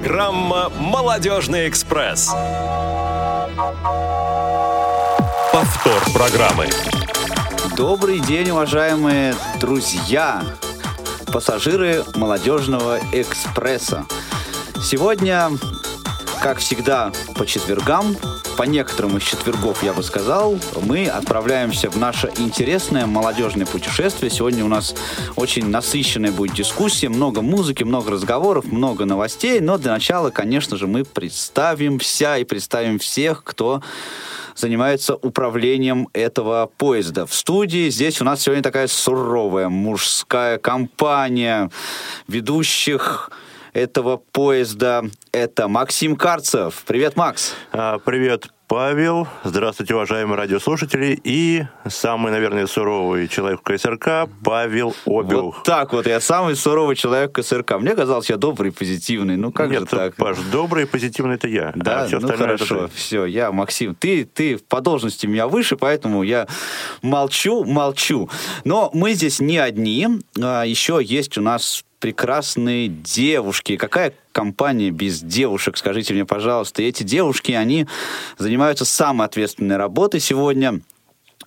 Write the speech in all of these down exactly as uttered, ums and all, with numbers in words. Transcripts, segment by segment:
Программа «Молодёжный экспресс». Повтор программы. Добрый день, уважаемые друзья, пассажиры «Молодёжного экспресса». Сегодня, как всегда, по четвергам, по некоторым из четвергов, я бы сказал, мы отправляемся в наше интересное молодежное путешествие. Сегодня у нас очень насыщенная будет дискуссия, много музыки, много разговоров, много новостей. Но для начала, конечно же, мы представимся и представим всех, кто занимается управлением этого поезда. В студии здесь у нас сегодня такая суровая мужская компания ведущих этого поезда. Это Максим Карцев. Привет, Макс. Привет, Павел. Здравствуйте, уважаемые радиослушатели. И самый, наверное, суровый человек в КСРК Павел Обел. Вот так вот. Я самый суровый человек в КСРК. Мне казалось, я добрый и позитивный. Ну, как Нет, же так? Паш, добрый и позитивный — это я. Да, а все ну хорошо. Все, я Максим. Ты, ты по должности меня выше, поэтому я молчу, молчу. Но мы здесь не одни. Еще есть у нас прекрасные девушки. Какая компания без девушек, скажите мне, пожалуйста. И эти девушки, они занимаются самой ответственной работой сегодня.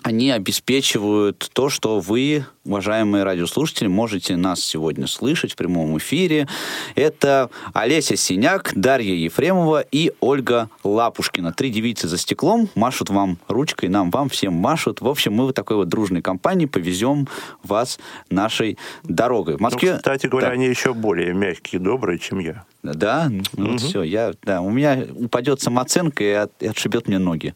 Они обеспечивают то, что вы, уважаемые радиослушатели, можете нас сегодня слышать в прямом эфире. Это Олеся Синяк, Дарья Ефремова и Ольга Лапушкина. Три девицы за стеклом машут вам ручкой, нам, вам, всем машут. В общем, мы в такой вот дружной компании повезем вас нашей дорогой. В Москве... Ну, кстати говоря, да, они еще более мягкие, добрые, чем я. Да? Ну, угу. Все, я, да, у меня упадет самооценка и, от, и отшибет мне ноги.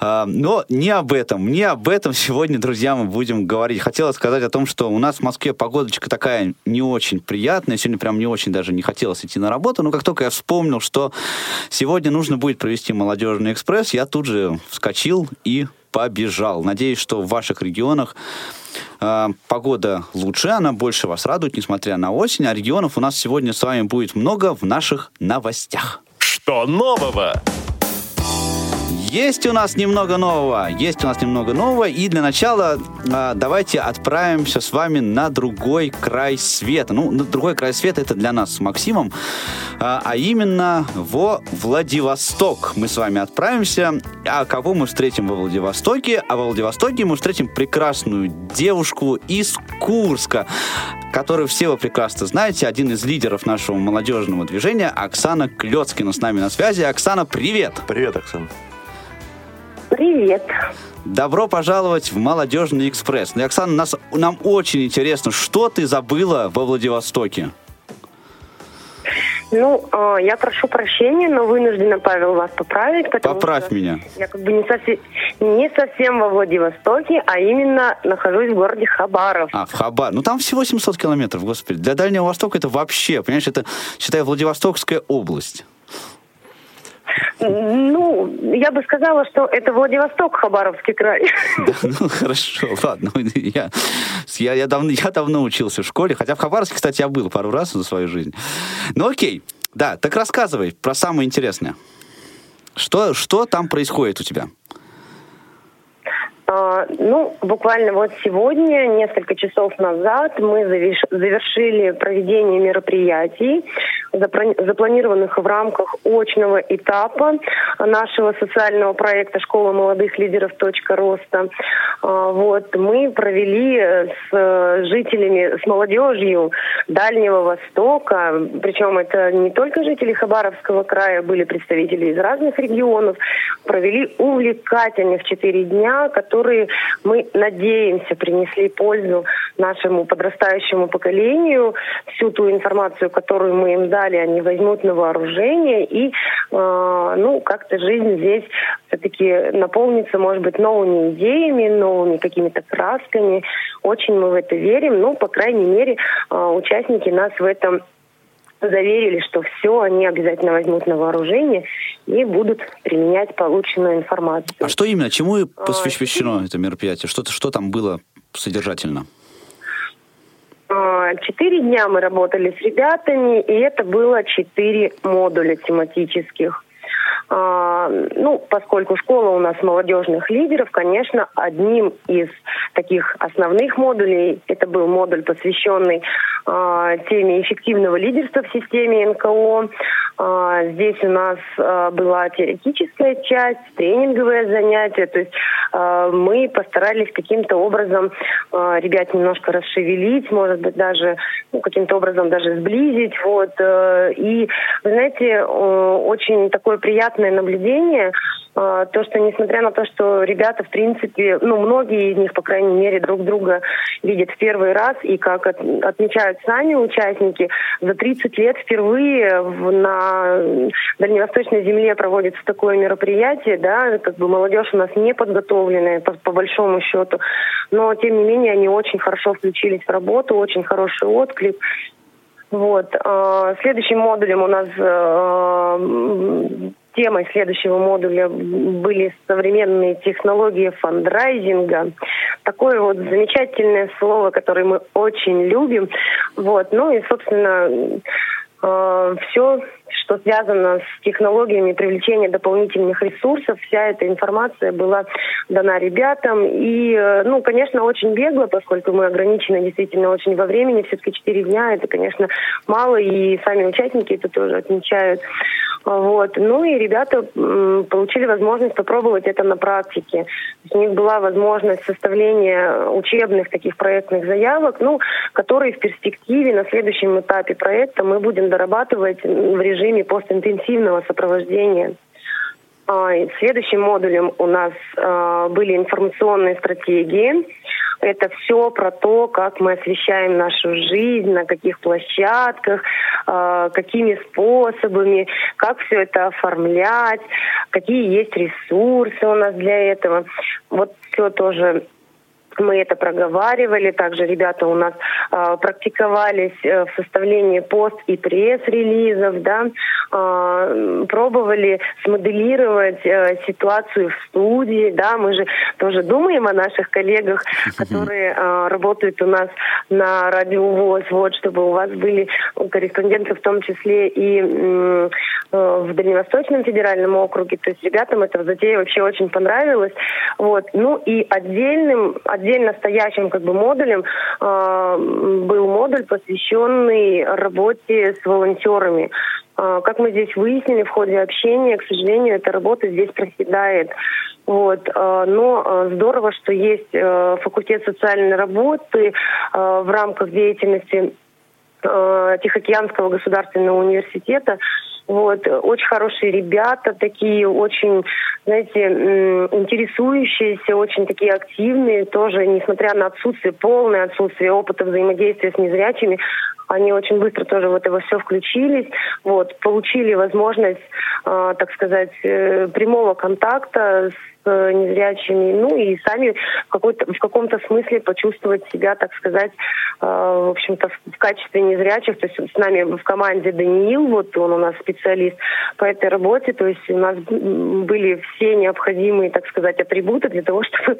А, но не об этом, не об этом сегодня, друзья, мы будем говорить. Хотела сказать о том, что у нас в Москве погодочка такая не очень приятная. Сегодня прям не очень даже не хотелось идти на работу. Но как только я вспомнил, что сегодня нужно будет провести «Молодежный экспресс», я тут же вскочил и побежал. Надеюсь, что в ваших регионах погода лучше, она больше вас радует, несмотря на осень. А регионов у нас сегодня с вами будет много в наших новостях. Что нового? Есть у нас немного нового, есть у нас немного нового, и для начала э, давайте отправимся с вами на другой край света. Ну, на другой край света это для нас с Максимом, э, а именно во Владивосток мы с вами отправимся. А кого мы встретим во Владивостоке? А во Владивостоке мы встретим прекрасную девушку из Курска, которую все вы прекрасно знаете, один из лидеров нашего молодежного движения, Оксана Клёцкина, с нами на связи. Оксана, привет! Привет, Оксана. Привет. Добро пожаловать в «Молодежный экспресс». Ну, Оксана, нас, нам очень интересно, что ты забыла во Владивостоке? Ну, э, я прошу прощения, но вынуждена, Павел, вас поправить. Поправь меня. Я как бы не, совсем, не совсем во Владивостоке, а именно нахожусь в городе Хабаровск. А, в Хабаровске. Ну, там всего семьсот километров, господи. Для Дальнего Востока это вообще, понимаешь, это, считай, Владивостокская область. Ну, я бы сказала, что это Владивосток, Хабаровский край. Да, ну, хорошо, ладно. Я, я, я, давно, я давно учился в школе, хотя в Хабаровске, кстати, я был пару раз за свою жизнь. Ну, окей. Да, так рассказывай про самое интересное. Что, что там происходит у тебя? А, ну, буквально вот сегодня, несколько часов назад, мы завершили проведение мероприятий, запланированных в рамках очного этапа нашего социального проекта «Школа молодых лидеров. Точка роста». Вот, мы провели с жителями, с молодежью Дальнего Востока, причем это не только жители Хабаровского края, были представители из разных регионов, провели увлекательных четыре дня, которые, мы надеемся, принесли пользу нашему подрастающему поколению. Всю ту информацию, которую мы им дали, они возьмут на вооружение, и э, ну как-то жизнь здесь все-таки наполнится, может быть, новыми идеями, новыми какими-то красками. Очень мы в это верим. Ну, по крайней мере, э, участники нас в этом заверили, что все они обязательно возьмут на вооружение и будут применять полученную информацию. А что именно? Чему посвящено а, это мероприятие? Что, что там было содержательно? Четыре дня мы работали с ребятами, и это было четыре модуля тематических. Ну, поскольку школа у нас молодежных лидеров, конечно, одним из таких основных модулей, это был модуль, посвященный теме эффективного лидерства в системе эн ка о. Здесь у нас была теоретическая часть, тренинговые занятия. То есть мы постарались каким-то образом ребят немножко расшевелить, может быть, даже ну, каким-то образом даже сблизить. Вот. И, вы знаете, очень такое приятное наблюдение, то, что несмотря на то, что ребята, в принципе, ну, многие из них, по крайней мере, друг друга видят в первый раз, и как отмечают сами участники, за тридцать лет впервые на дальневосточной земле проводится такое мероприятие, да, как бы молодежь у нас не подготовленная, по, по большому счету, но, тем не менее, они очень хорошо включились в работу, очень хороший отклик. Вот. Следующим модулем у нас... Темой следующего модуля были современные технологии фандрайзинга. Такое вот замечательное слово, которое мы очень любим. Вот. Ну и, собственно, э, все, что связано с технологиями привлечения дополнительных ресурсов, вся эта информация была дана ребятам. И, э, ну, конечно, очень бегло, поскольку мы ограничены действительно очень во времени. Все-таки четыре дня, это, конечно, мало, и сами участники это тоже отмечают. Вот. Ну и ребята м, получили возможность попробовать это на практике. У них была возможность составления учебных таких проектных заявок, ну, которые в перспективе на следующем этапе проекта мы будем дорабатывать в режиме постинтенсивного сопровождения. Следующим модулем у нас э, были информационные стратегии. Это все про то, как мы освещаем нашу жизнь, на каких площадках, э, какими способами, как все это оформлять, какие есть ресурсы у нас для этого. Вот все тоже... Мы это проговаривали, также ребята у нас э, практиковались в составлении пост- и пресс-релизов, да, э, пробовали смоделировать э, ситуацию в студии, да, мы же тоже думаем о наших коллегах, которые э, работают у нас на Радио ВОЗ, вот, чтобы у вас были корреспонденты в том числе и э, в Дальневосточном федеральном округе, то есть ребятам эта затея вообще очень понравилась, вот, ну и отдельным, отдельно стоящим как бы модулем э, был модуль, посвященный работе с волонтерами. Э, как мы здесь выяснили в ходе общения, к сожалению, эта работа здесь проседает. Вот, э, но здорово, что есть э, факультет социальной работы э, в рамках деятельности э, Тихоокеанского государственного университета. Вот, очень хорошие ребята, такие очень, знаете, интересующиеся, очень такие активные, тоже, несмотря на отсутствие, полное отсутствие опыта взаимодействия с незрячими, они очень быстро тоже в это во все включились, вот, получили возможность, э, так сказать, э, прямого контакта с э, незрячими, ну и сами в, какой-то, в каком-то смысле почувствовать себя, так сказать, э, в общем-то, в, в качестве незрячих. То есть с нами в команде Даниил, вот он у нас специалист по этой работе, то есть у нас были все необходимые, так сказать, атрибуты для того, чтобы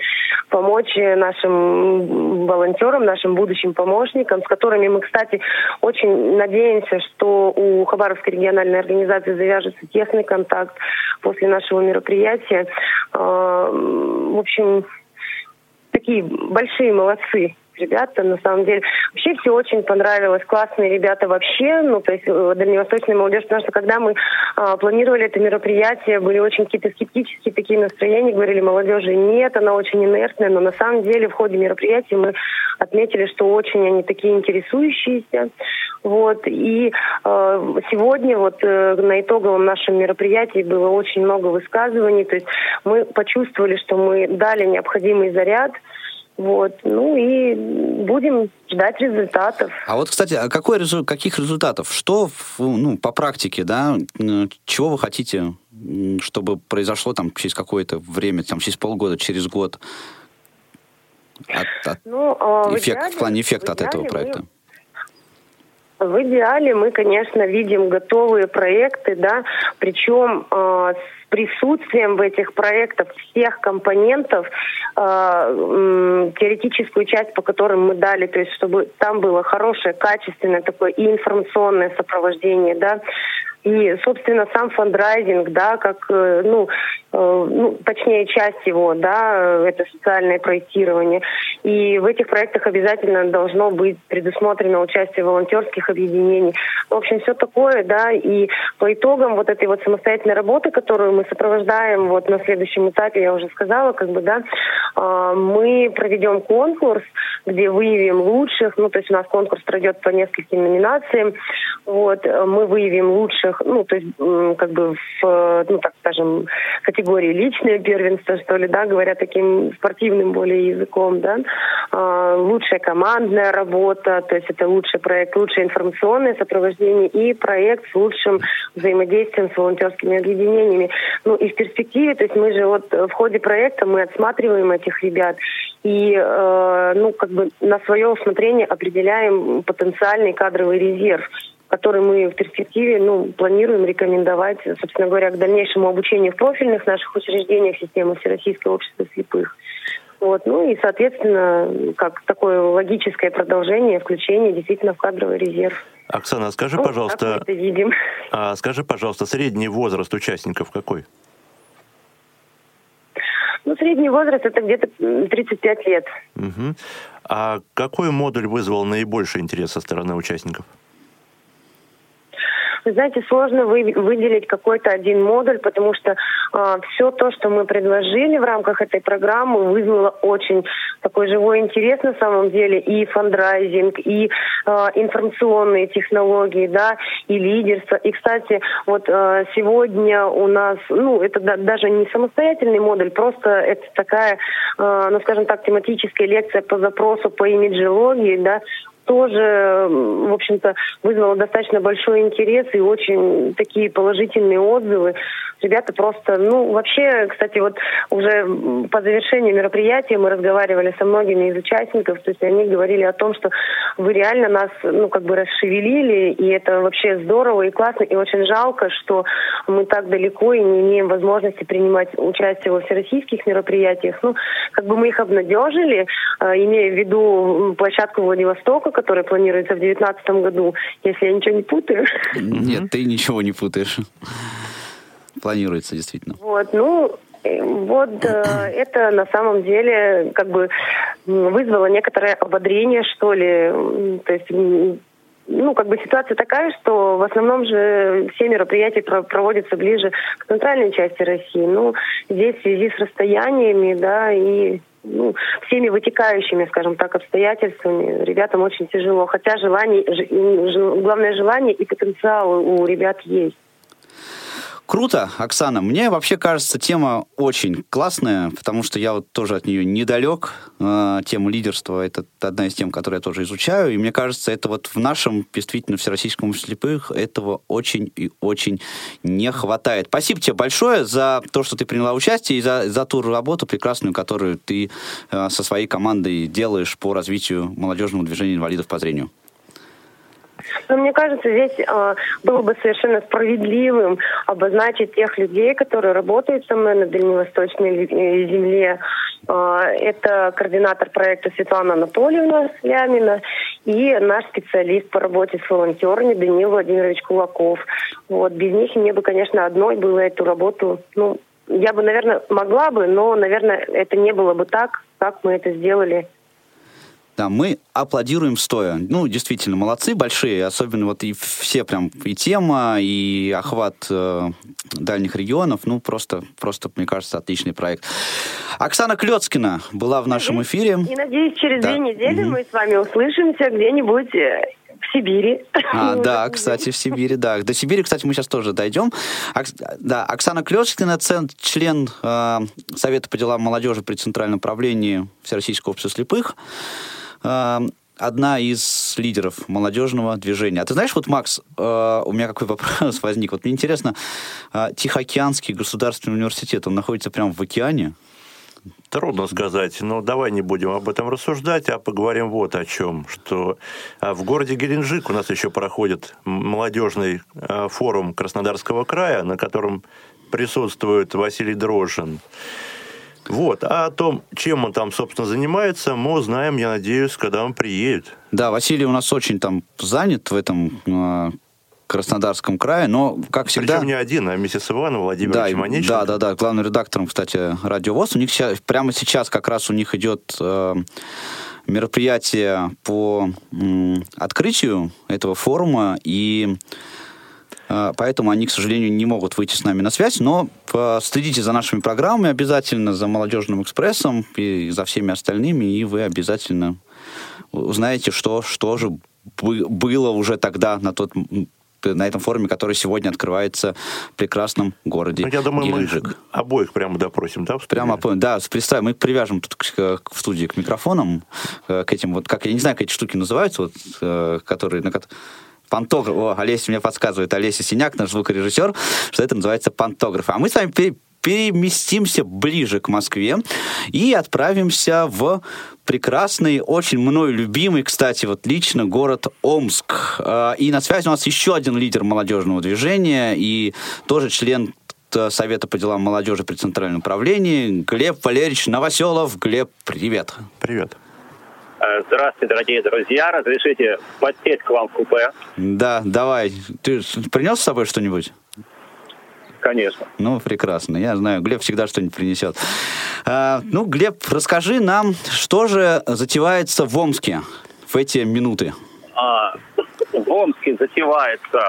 помочь нашим волонтерам, нашим будущим помощникам, с которыми мы, кстати, очень надеемся, что у Хабаровской региональной организации завяжется тесный контакт после нашего мероприятия. В общем, такие большие молодцы ребята, на самом деле. Вообще все очень понравилось, классные ребята вообще, ну, то есть дальневосточная молодежь, потому что когда мы а, планировали это мероприятие, были очень какие-то скептические такие настроения, говорили, молодежи нет, она очень инертная, но на самом деле в ходе мероприятия мы отметили, что очень они такие интересующиеся, вот, и а, сегодня вот на итоговом нашем мероприятии было очень много высказываний, то есть мы почувствовали, что мы дали необходимый заряд. Вот, ну и будем ждать результатов. А вот, кстати, а какой, каких результатов? Что, ну, по практике, да, чего вы хотите, чтобы произошло там через какое-то время, там, через полгода, через год? От, от ну, а эффект, в, идеале, в плане эффекта в идеале от этого проекта? Мы... В идеале мы, конечно, видим готовые проекты, да, причем э, с присутствием в этих проектах всех компонентов, э, э, теоретическую часть, по которым мы дали, то есть чтобы там было хорошее, качественное такое и информационное сопровождение, да, И, собственно, сам фандрайзинг, да, как, ну, ну, точнее, часть его, да, это социальное проектирование. И в этих проектах обязательно должно быть предусмотрено участие волонтерских объединений. В общем, все такое, да, и по итогам вот этой вот самостоятельной работы, которую мы сопровождаем вот на следующем этапе, я уже сказала, как бы, да, мы проведем конкурс, где выявим лучших, ну, то есть у нас конкурс пройдет по нескольким номинациям, вот, мы выявим лучших, ну, то есть, как бы, в, ну, так скажем, категории личное первенство, что ли, да, говоря таким спортивным более языком, да, а, лучшая командная работа, то есть это лучший проект, лучшее информационное сопровождение и проект с лучшим взаимодействием с волонтерскими объединениями. Ну, и в перспективе, то есть мы же вот в ходе проекта мы отсматриваем этих ребят и, э, ну, как бы на свое усмотрение определяем потенциальный кадровый резерв, который мы в перспективе, ну, планируем рекомендовать, собственно говоря, к дальнейшему обучению в профильных наших учреждениях системы Всероссийского общества слепых. Вот. Ну и, соответственно, как такое логическое продолжение, включение действительно в кадровый резерв. Оксана, скажи, ну, пожалуйста, так мы это видим. А, скажи, пожалуйста, средний возраст участников какой? Ну, средний возраст это где-то тридцать пять лет. Угу. А какой модуль вызвал наибольший интерес со стороны участников? Вы знаете, сложно вы, выделить какой-то один модуль, потому что э, все то, что мы предложили в рамках этой программы, вызвало очень такой живой интерес на самом деле, и фандрайзинг, и э, информационные технологии, да, и лидерство. И, кстати, вот э, сегодня у нас, ну, это да, даже не самостоятельный модуль, просто это такая, э, ну, скажем так, тематическая лекция по запросу по имиджологии, да, тоже, в общем-то, вызвало достаточно большой интерес и очень такие положительные отзывы. Ребята просто, ну, вообще, кстати, вот уже по завершению мероприятия мы разговаривали со многими из участников, то есть они говорили о том, что вы реально нас, ну, как бы расшевелили, и это вообще здорово и классно, и очень жалко, что мы так далеко и не имеем возможности принимать участие во всероссийских мероприятиях. Ну, как бы мы их обнадежили, имея в виду площадку Владивостока, которая планируется в две тысячи девятнадцатом году, если я ничего не путаю. Нет, ты ничего не путаешь. Планируется, действительно. Вот, ну, вот э, это на самом деле как бы вызвало некоторое ободрение, что ли. То есть, ну, как бы ситуация такая, что в основном же все мероприятия проводятся ближе к центральной части России. Ну, здесь в связи с расстояниями, да, и... ну, всеми вытекающими, скажем так, обстоятельствами ребятам очень тяжело. Хотя желание, ж, главное желание и потенциал у ребят есть. Круто, Оксана. Мне вообще кажется, тема очень классная, потому что я вот тоже от нее недалек. Тема лидерства – это одна из тем, которую я тоже изучаю. И мне кажется, это вот в нашем, действительно, Всероссийском обществе слепых этого очень и очень не хватает. Спасибо тебе большое за то, что ты приняла участие, и за, за ту работу прекрасную, которую ты со своей командой делаешь по развитию молодежного движения инвалидов по зрению. Но мне кажется, здесь э, было бы совершенно справедливым обозначить тех людей, которые работают со мной на дальневосточной земле. Э, это координатор проекта Светлана Анатольевна Лямина и наш специалист по работе с волонтерами Данил Владимирович Кулаков. Вот, без них мне бы, конечно, одной было эту работу... Ну, я бы, наверное, могла бы, но, наверное, это не было бы так, как мы это сделали. Да, мы аплодируем стоя. Ну, действительно, молодцы, большие. Особенно вот и все прям, и тема, и охват э, дальних регионов. Ну, просто, просто, мне кажется, отличный проект. Оксана Клёцкина была в нашем эфире. И, надеюсь, через да. две недели mm-hmm. мы с вами услышимся где-нибудь... в Сибири. А, да, кстати, в Сибири, да. До Сибири, кстати, мы сейчас тоже дойдем. Окс... Да, Оксана Клёцкина, член э, Совета по делам молодежи при Центральном управлении Всероссийского общества слепых. Э, одна из лидеров молодежного движения. А ты знаешь, вот, Макс, э, у меня какой вопрос возник. Вот мне интересно, э, Тихоокеанский государственный университет, он находится прямо в океане? Трудно сказать, но давай не будем об этом рассуждать, а поговорим вот о чем, что в городе Геленджик у нас еще проходит молодежный форум Краснодарского края, на котором присутствует Василий Дрожин. Вот. А о том, чем он там, собственно, занимается, мы узнаем, я надеюсь, когда он приедет. Да, Василий у нас очень там занят в этом Краснодарском крае, но, как всегда... Причем не один, а вместе с Иваном Владимировичем да, Онищенко. Да, да, да, главным редактором, кстати, Радио ВОЗ. У них сейчас, прямо сейчас как раз у них идет э, мероприятие по э, открытию этого форума, и э, поэтому они, к сожалению, не могут выйти с нами на связь, но э, следите за нашими программами обязательно, за Молодежным экспрессом и за всеми остальными, и вы обязательно узнаете, что, что же было уже тогда на тот на этом форуме, который сегодня открывается в прекрасном городе Геленджик. Я думаю, Геленджик. Мы обоих прямо допросим, да? Прямо, да, представим, мы привяжем тут к, к, в студии к микрофонам, к этим вот, как я не знаю, как эти штуки называются, вот, которые... На, пантограф, о, Олеся мне подсказывает, Олеся Синяк, наш звукорежиссер, что это называется пантограф. А мы с вами пере, переместимся ближе к Москве и отправимся в прекрасный, очень мной любимый, кстати, вот лично город Омск. И на связи у нас еще один лидер молодежного движения и тоже член Совета по делам молодежи при Центральном управлении Глеб Валерьевич Новоселов. Глеб, привет. Привет. Здравствуйте, дорогие друзья. Разрешите подсесть к вам в купе? Да, давай. Ты принес с собой что-нибудь? Конечно. Ну, прекрасно. Я знаю, Глеб всегда что-нибудь принесет. А, ну, Глеб, расскажи нам, что же затевается в Омске в эти минуты? А, в Омске затевается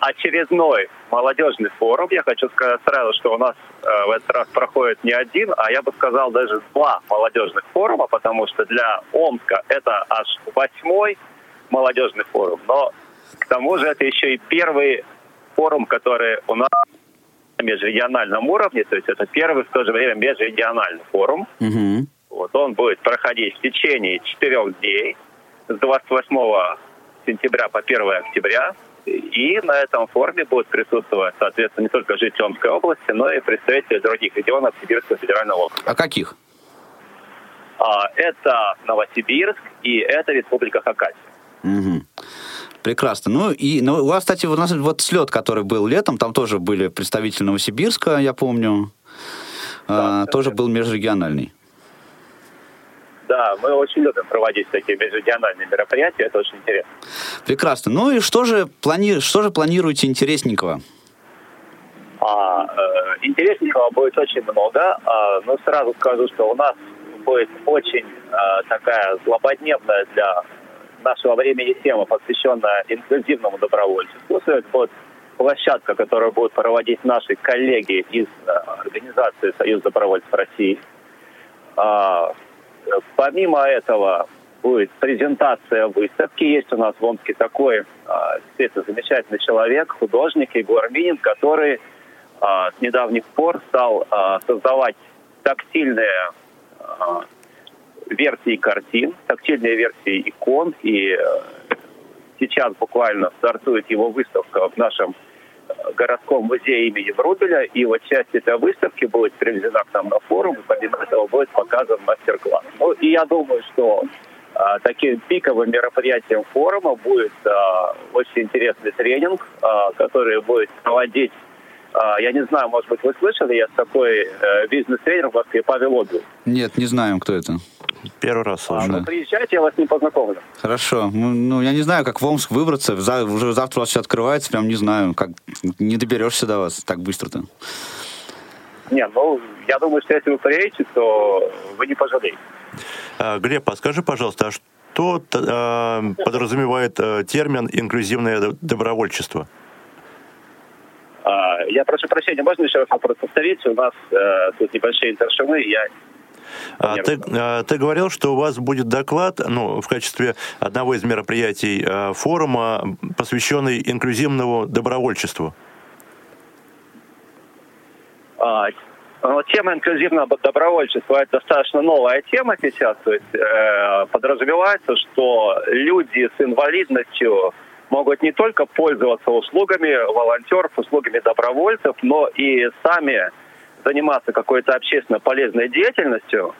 очередной молодежный форум. Я хочу сказать сразу, что у нас в этот раз проходит не один, а я бы сказал даже два молодежных форума, потому что для Омска это аж восьмой молодежный форум. Но к тому же это еще и первый форум, который у нас на межрегиональном уровне, то есть это первый в то же время межрегиональный форум. Угу. Вот, он будет проходить в течение четырех дней с двадцать восьмого сентября по первого октября. И на этом форуме будут присутствовать, соответственно, не только жители Омской области, но и представители других регионов Сибирского федерального округа. А каких? А, это Новосибирск и это Республика Хакасия. Угу. Прекрасно. Ну, и ну, у вас, кстати, у нас вот слет, который был летом, там тоже были представители Новосибирска, я помню, да, а, тоже был межрегиональный. Да, мы очень любим проводить такие межрегиональные мероприятия, это очень интересно. Прекрасно. Ну и что же, плани... что же планируете интересненького? А, э, интересненького будет очень много, а, но сразу скажу, что у нас будет очень а, такая злободневная для нашего времени тема, посвященная инклюзивному добровольчеству. То есть вот площадка, которую будут проводить наши коллеги из организации «Союз добровольцев России». А, помимо этого будет презентация выставки. Есть у нас в Омске такой а, замечательный человек, художник Егор Минин, который а, с недавних пор стал а, создавать тактильные а, версии картин, тактильные версии икон, и сейчас буквально стартует его выставка в нашем городском музее имени Врубеля, и вот часть этой выставки будет привезена к нам на форум, и помимо этого будет показан мастер-класс. Ну, и я думаю, что а, таким пиковым мероприятием форума будет а, очень интересный тренинг, а, который будет проводить, а, я не знаю, может быть, вы слышали, я такой а, бизнес-тренер в Москве, Павел Обел. Нет, не знаем, кто это. Первый раз слушаю. А, ну, приезжайте, я вас не познакомлю. Хорошо. Ну, я не знаю, как в Омск выбраться. За, уже завтра у вас все открывается. Прям не знаю, как не доберешься до вас так быстро-то. Нет, ну, я думаю, что если вы приедете, то вы не пожалеете. А, Глеб, а скажи, пожалуйста, а что а, подразумевает а, термин «инклюзивное добровольчество»? А, я прошу прощения, можно еще раз вопрос повторить? У нас а, тут небольшие интершумы, я... А, ты, а, ты говорил, что у вас будет доклад, ну, в качестве одного из мероприятий а, форума, посвященный инклюзивному добровольчеству. А, ну, тема инклюзивного добровольчества – это достаточно новая тема сейчас. То есть э, подразумевается, что люди с инвалидностью могут не только пользоваться услугами волонтеров, услугами добровольцев, но и сами заниматься какой-то общественно полезной деятельностью.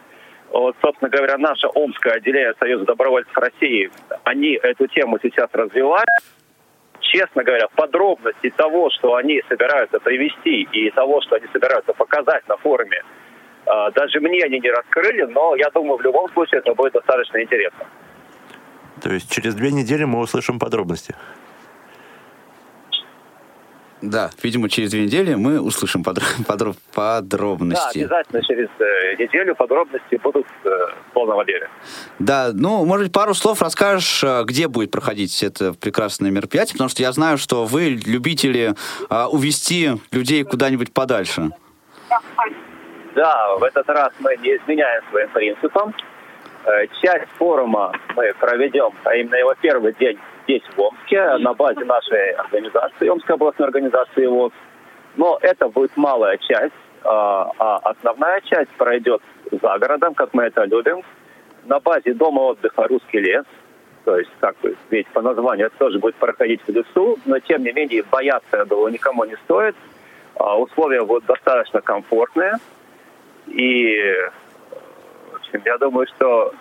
Вот, собственно говоря, наше Омское отделение Союза добровольцев России, они эту тему сейчас развивают. Честно говоря, подробности того, что они собираются привести, и того, что они собираются показать на форуме, даже мне они не раскрыли, но я думаю, в любом случае это будет достаточно интересно. То есть через две недели мы услышим подробности? Да, видимо, через две недели мы услышим подро- подро- подробности. Да, обязательно через э, неделю подробности будут э, в полном деле. Да, ну, может быть, пару слов расскажешь, где будет проходить это прекрасное мероприятие, потому что я знаю, что вы любители э, увести людей куда-нибудь подальше. Да, в этот раз мы не изменяем своим принципам. Часть форума мы проведем, а именно его первый день здесь, в Омске, на базе нашей организации, Омской областной организации ВОЗ. Но это будет малая часть, а основная часть пройдет за городом, как мы это любим, на базе дома отдыха «Русский лес». То есть, как вы видите по названию, это тоже будет проходить в лесу, но, тем не менее, бояться этого никому не стоит. Условия будут достаточно комфортные. И я думаю, что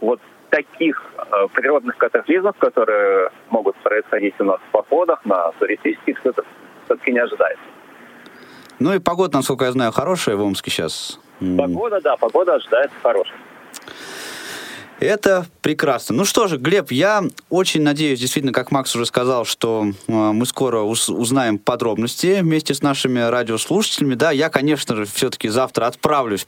вот таких э, природных катаклизмов, которые могут происходить у нас в походах, на туристических, это все-таки не ожидается. Ну и погода, насколько я знаю, хорошая в Омске сейчас. Погода, да, погода ожидается хорошая. Это прекрасно. Ну что же, Глеб, я очень надеюсь, действительно, как Макс уже сказал, что э, мы скоро уз- узнаем подробности вместе с нашими радиослушателями. Да, я, конечно же, все-таки завтра отправлюсь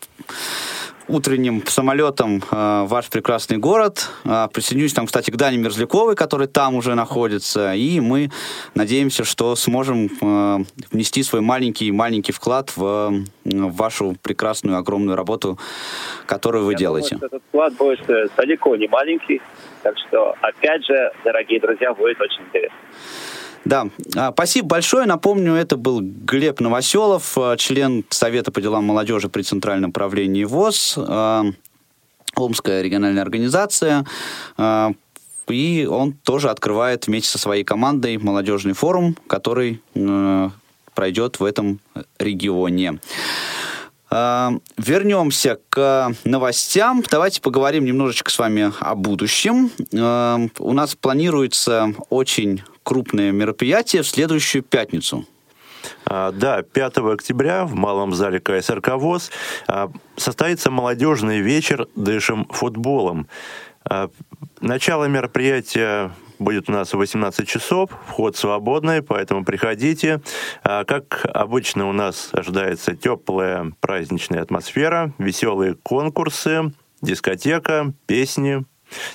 утренним самолетом э, ваш прекрасный город. Э, присоединюсь там, кстати, к Дане Мерзляковой, которая там уже находится. И мы надеемся, что сможем э, внести свой маленький-маленький вклад в, в вашу прекрасную, огромную работу, которую вы Я делаете. Думаю, этот вклад будет далеко не маленький. Так что, опять же, дорогие друзья, будет очень интересно. Да, спасибо большое. Напомню, это был Глеб Новоселов, член Совета по делам молодежи при Центральном управлении ВОЗ, Омская региональная организация. И он тоже открывает вместе со своей командой молодежный форум, который пройдет в этом регионе. Вернемся к новостям. Давайте поговорим немножечко с вами о будущем. У нас планируется очень крупное мероприятие в следующую пятницу. Да, пятого октября в Малом зале ка эс эр ка ВОЗ состоится молодежный вечер «Дышим футболом». Начало мероприятия будет у нас в восемнадцать часов, вход свободный, поэтому приходите. Как обычно, у нас ожидается теплая праздничная атмосфера, веселые конкурсы, дискотека, песни.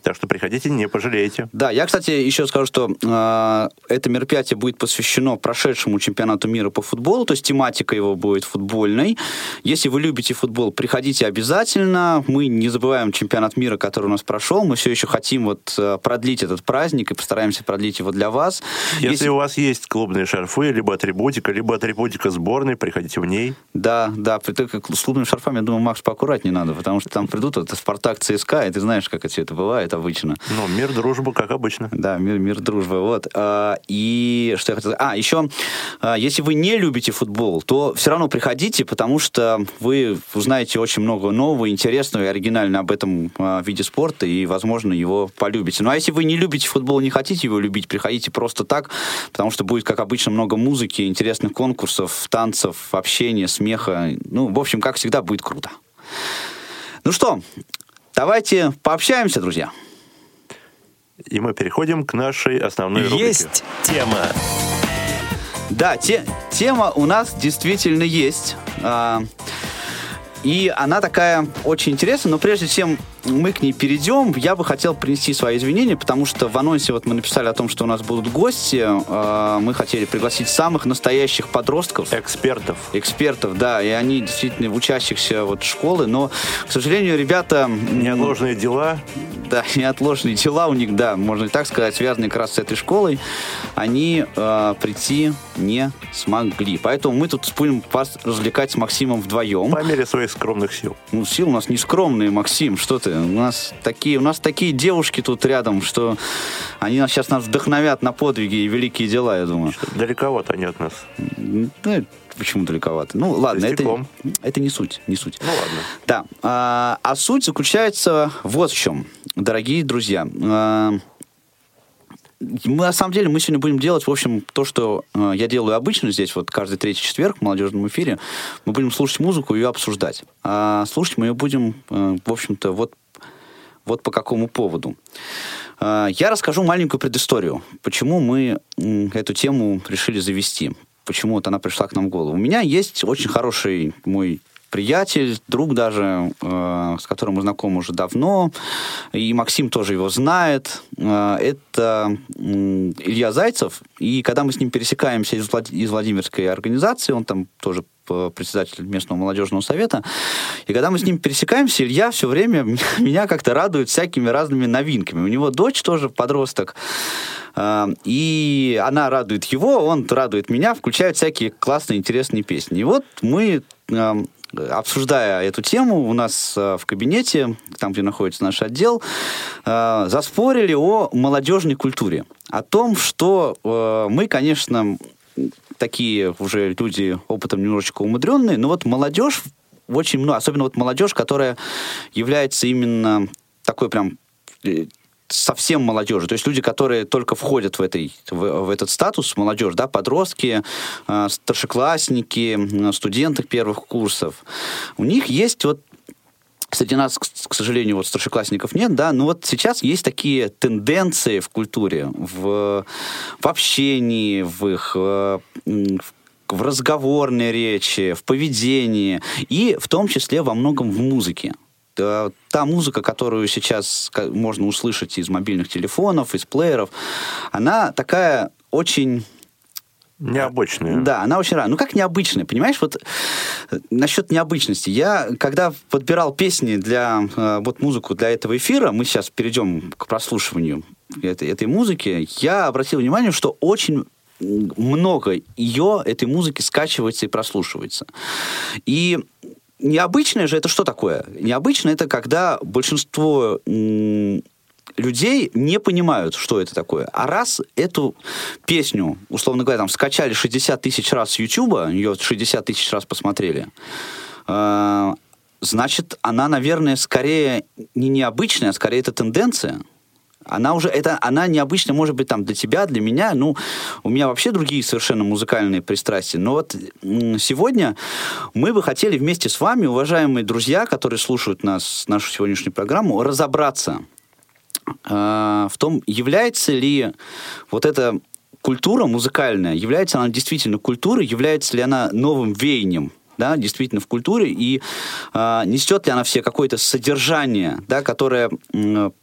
Так что приходите, не пожалеете. Да, я, кстати, еще скажу, что э, это мероприятие будет посвящено прошедшему чемпионату мира по футболу, то есть тематика его будет футбольной. Если вы любите футбол, приходите обязательно. Мы не забываем чемпионат мира, который у нас прошел. Мы все еще хотим вот продлить этот праздник и постараемся продлить его для вас. Если, Если... у вас есть клубные шарфы, либо атрибутика, либо атрибутика сборной, приходите в ней. Да, да. С клубными шарфами, я думаю, Макс, поаккуратнее надо, потому что там придут вот, Спартак, ЦСКА, и ты знаешь, как это все это было. Бывает обычно. Ну, мир, дружба, как обычно. Да, мир, мир, дружба. Вот. И что я хотел сказать? А, еще, если вы не любите футбол, то все равно приходите, потому что вы узнаете очень много нового, интересного и оригинального об этом виде спорта, и, возможно, его полюбите. Ну, а если вы не любите футбол, не хотите его любить, приходите просто так, потому что будет, как обычно, много музыки, интересных конкурсов, танцев, общения, смеха. Ну, в общем, как всегда, будет круто. Ну что, давайте пообщаемся, друзья. И мы переходим к нашей основной рубрике. Есть тема. Да, те, тема у нас действительно есть. А, и она такая очень интересная. Но прежде чем мы к ней перейдем, я бы хотел принести свои извинения, потому что в анонсе вот мы написали о том, что у нас будут гости. А, мы хотели пригласить самых настоящих подростков. Экспертов. Экспертов, да. И они действительно учащихся вот школы. Но, к сожалению, ребята... Неотложные дела. Да, неотложные дела у них, да, можно и так сказать, связанные как раз с этой школой, они э, прийти не смогли. Поэтому мы тут будем вас развлекать с Максимом вдвоем. По мере своих скромных сил. Ну, сил у нас не скромные, Максим, что ты? У нас такие, у нас такие девушки тут рядом, что они нас сейчас нас вдохновят на подвиги и великие дела, я думаю. Что-то далековато они от нас. Да, почему далековато? Ну, ладно, это, это не суть, не суть. Ну, ладно. Да, а, а суть заключается вот в чем. Дорогие друзья, мы, на самом деле мы сегодня будем делать, в общем, то, что я делаю обычно здесь, вот каждый третий четверг в молодежном эфире. Мы будем слушать музыку и ее обсуждать. А слушать мы ее будем, в общем-то, вот, вот по какому поводу. Я расскажу маленькую предысторию, почему мы эту тему решили завести. почему вот она пришла к нам в голову. У меня есть очень хороший мой приятель, друг даже, э, с которым мы знакомы уже давно, и Максим тоже его знает, э, это э, Илья Зайцев, и когда мы с ним пересекаемся из, Влад... из Владимирской организации, он там тоже председатель местного молодежного совета, и когда мы с ним пересекаемся, Илья все время меня как-то радует всякими разными новинками. У него дочь тоже подросток, и она радует его, он радует меня, включает всякие классные, интересные песни. И вот мы... обсуждая эту тему, у нас в кабинете, там, где находится наш отдел, заспорили о молодежной культуре. О том, что мы, конечно, такие уже люди опытом немножечко умудренные, но вот молодежь, очень много, особенно вот молодежь, которая является именно такой прям... совсем молодежи, то есть люди, которые только входят в, этой, в, в этот статус, молодежь, да, подростки, э, старшеклассники, э, студенты первых курсов, у них есть вот, среди нас, к, к сожалению, вот старшеклассников нет, да, но вот сейчас есть такие тенденции в культуре, в, в общении, в их в, в разговорной речи, в поведении и в том числе во многом в музыке. Та музыка, которую сейчас можно услышать из мобильных телефонов, из плееров, она такая очень... необычная. Да, она очень рано. Ну, как необычная, понимаешь? Вот насчет необычности. Я, когда подбирал песни для... вот музыку для этого эфира, мы сейчас перейдем к прослушиванию этой, этой музыки, я обратил внимание, что очень... много ее, этой музыки, скачивается и прослушивается. И... необычное же это что такое? Необычное это когда большинство м- людей не понимают, что это такое. А раз эту песню, условно говоря, там, скачали шестьдесят тысяч раз с Ютуба, ее шестьдесят тысяч раз посмотрели, э- значит, она, наверное, скорее не необычная, а скорее это тенденция. Она уже, это, она необычная, может быть, там, для тебя, для меня, ну, у меня вообще другие совершенно музыкальные пристрастия, но вот сегодня мы бы хотели вместе с вами, уважаемые друзья, которые слушают нас, нашу сегодняшнюю программу, разобраться э, в том, является ли вот эта культура музыкальная, является она действительно культурой, является ли она новым веянием, да, действительно в культуре, и э, несет ли она в себе какое-то содержание, да, которое э,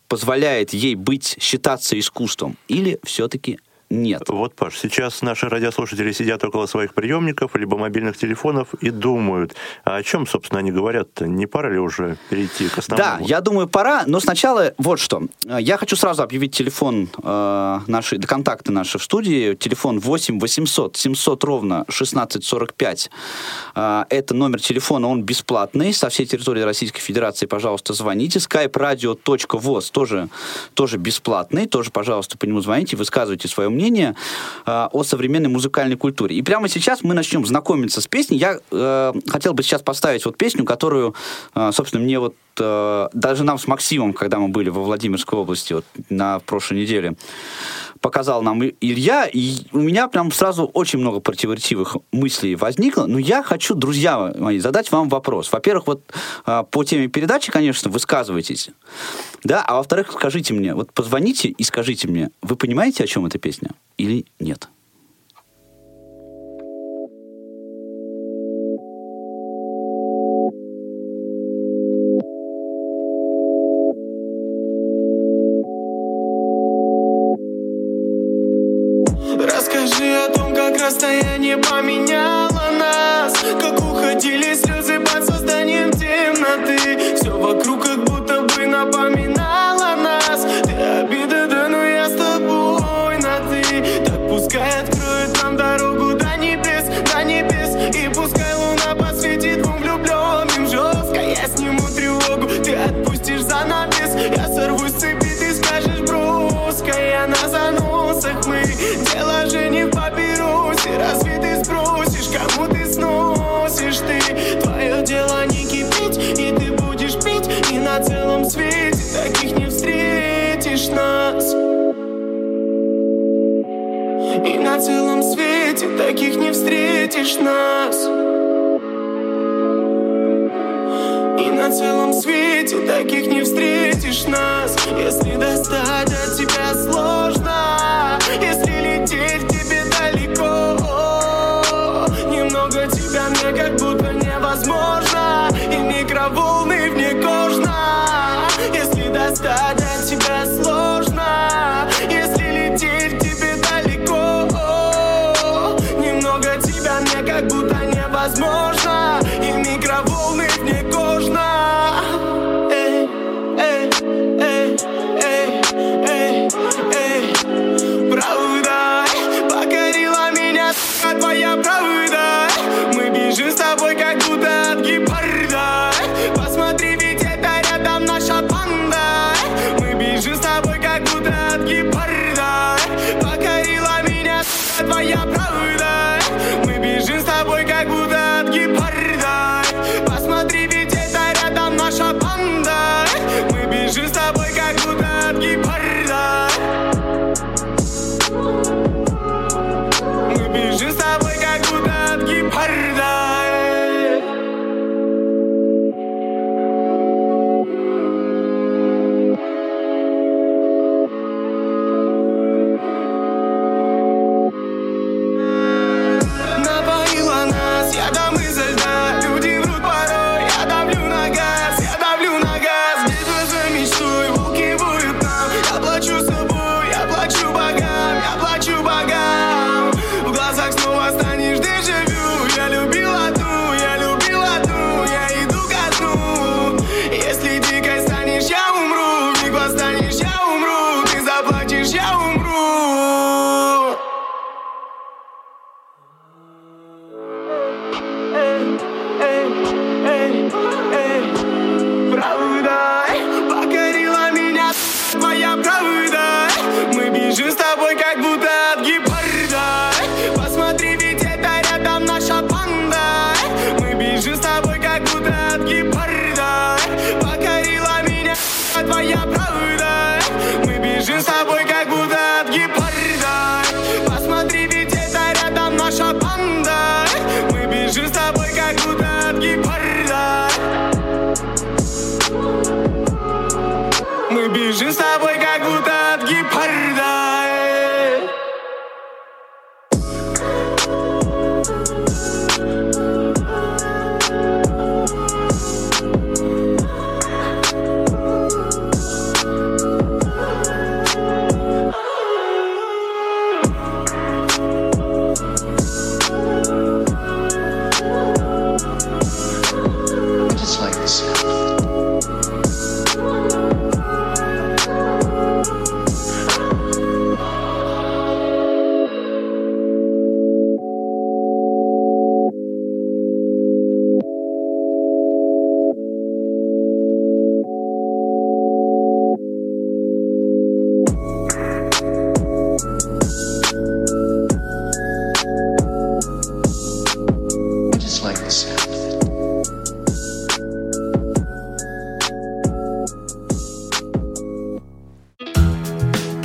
позволяет ей быть, считаться искусством, или все-таки нет? Вот, Паш, сейчас наши радиослушатели сидят около своих приемников, либо мобильных телефонов и думают, а о чем, собственно, они говорят-то? Не пора ли уже перейти к основному? Да, я думаю, пора, но сначала вот что. Я хочу сразу объявить телефон, э, наши, контакты наши в студии. Телефон восемь восемьсот семьсот ровно шестнадцать сорок пять. Э, это номер телефона, он бесплатный. Со всей территории Российской Федерации, пожалуйста, звоните. skype radio точка voz тоже, тоже бесплатный. Тоже, пожалуйста, по нему звоните, высказывайте свое мнение. мнение э, о современной музыкальной культуре. И прямо сейчас мы начнем знакомиться с песней. Я э, хотел бы сейчас поставить вот песню, которую, э, собственно, мне вот э, даже нам с Максимом, когда мы были во Владимирской области вот, на прошлой неделе, показал нам Илья, и у меня прям сразу очень много противоречивых мыслей возникло. Но я хочу, друзья мои, задать вам вопрос. Во-первых, вот э, по теме передачи, конечно, высказывайтесь, да, а во-вторых, скажите мне, вот позвоните и скажите мне, вы понимаете, о чем эта песня? Или нет? Расскажи о том, как расстояние поменяло нас, как уходили слезы под созданием темноты. Все вокруг как будто бы напоминало нас. Ты обида, да, но я с тобой. Так пускай откроет нам дорогу до небес, до небес. И пускай луна посветит двум влюбленным жестко. Я сниму тревогу, ты отпустишь занавес. Я сорвусь с цепи, ты скажешь броско. Я на заносах, мы дело же не в папиросе. Разве ты спросишь, кому ты сносишь ты? Твое дело не кипеть, и ты будешь пить. И на целом свете таких не встретишь нас. И на целом свете таких не встретишь нас. И на целом свете таких не встретишь нас. Если достать от тебя сложно, если лететь тебе далеко, твоя правда. Мы бежим с тобой, как будто от гепарда. Посмотри, ведь это рядом наша панда. Мы бежим с тобой, как будто от гепарда. Мы бежим с тобой, как будто от гепарда.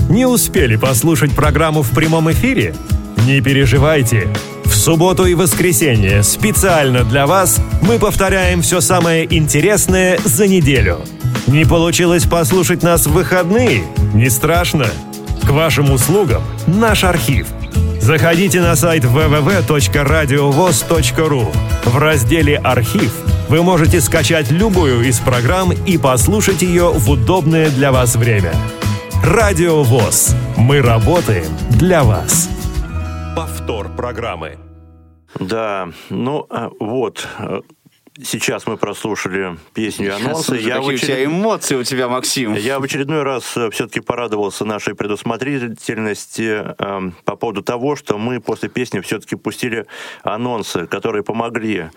Не успели послушать программу в прямом эфире? Не переживайте! В субботу и воскресенье специально для вас мы повторяем все самое интересное за неделю. Не получилось послушать нас в выходные? Не страшно! К вашим услугам наш архив. Заходите на сайт дабл ю дабл ю дабл ю точка радиовоз точка ру. В разделе «Архив» вы можете скачать любую из программ и послушать ее в удобное для вас время. Радио ВОЗ. Мы работаем для вас. Повтор программы. Да, ну вот, сейчас мы прослушали песню «Анонсы». Я какие очер... у тебя эмоции у тебя, Максим. Я в очередной раз все-таки порадовался нашей предусмотрительности э, по поводу того, что мы после песни все-таки пустили анонсы, которые помогли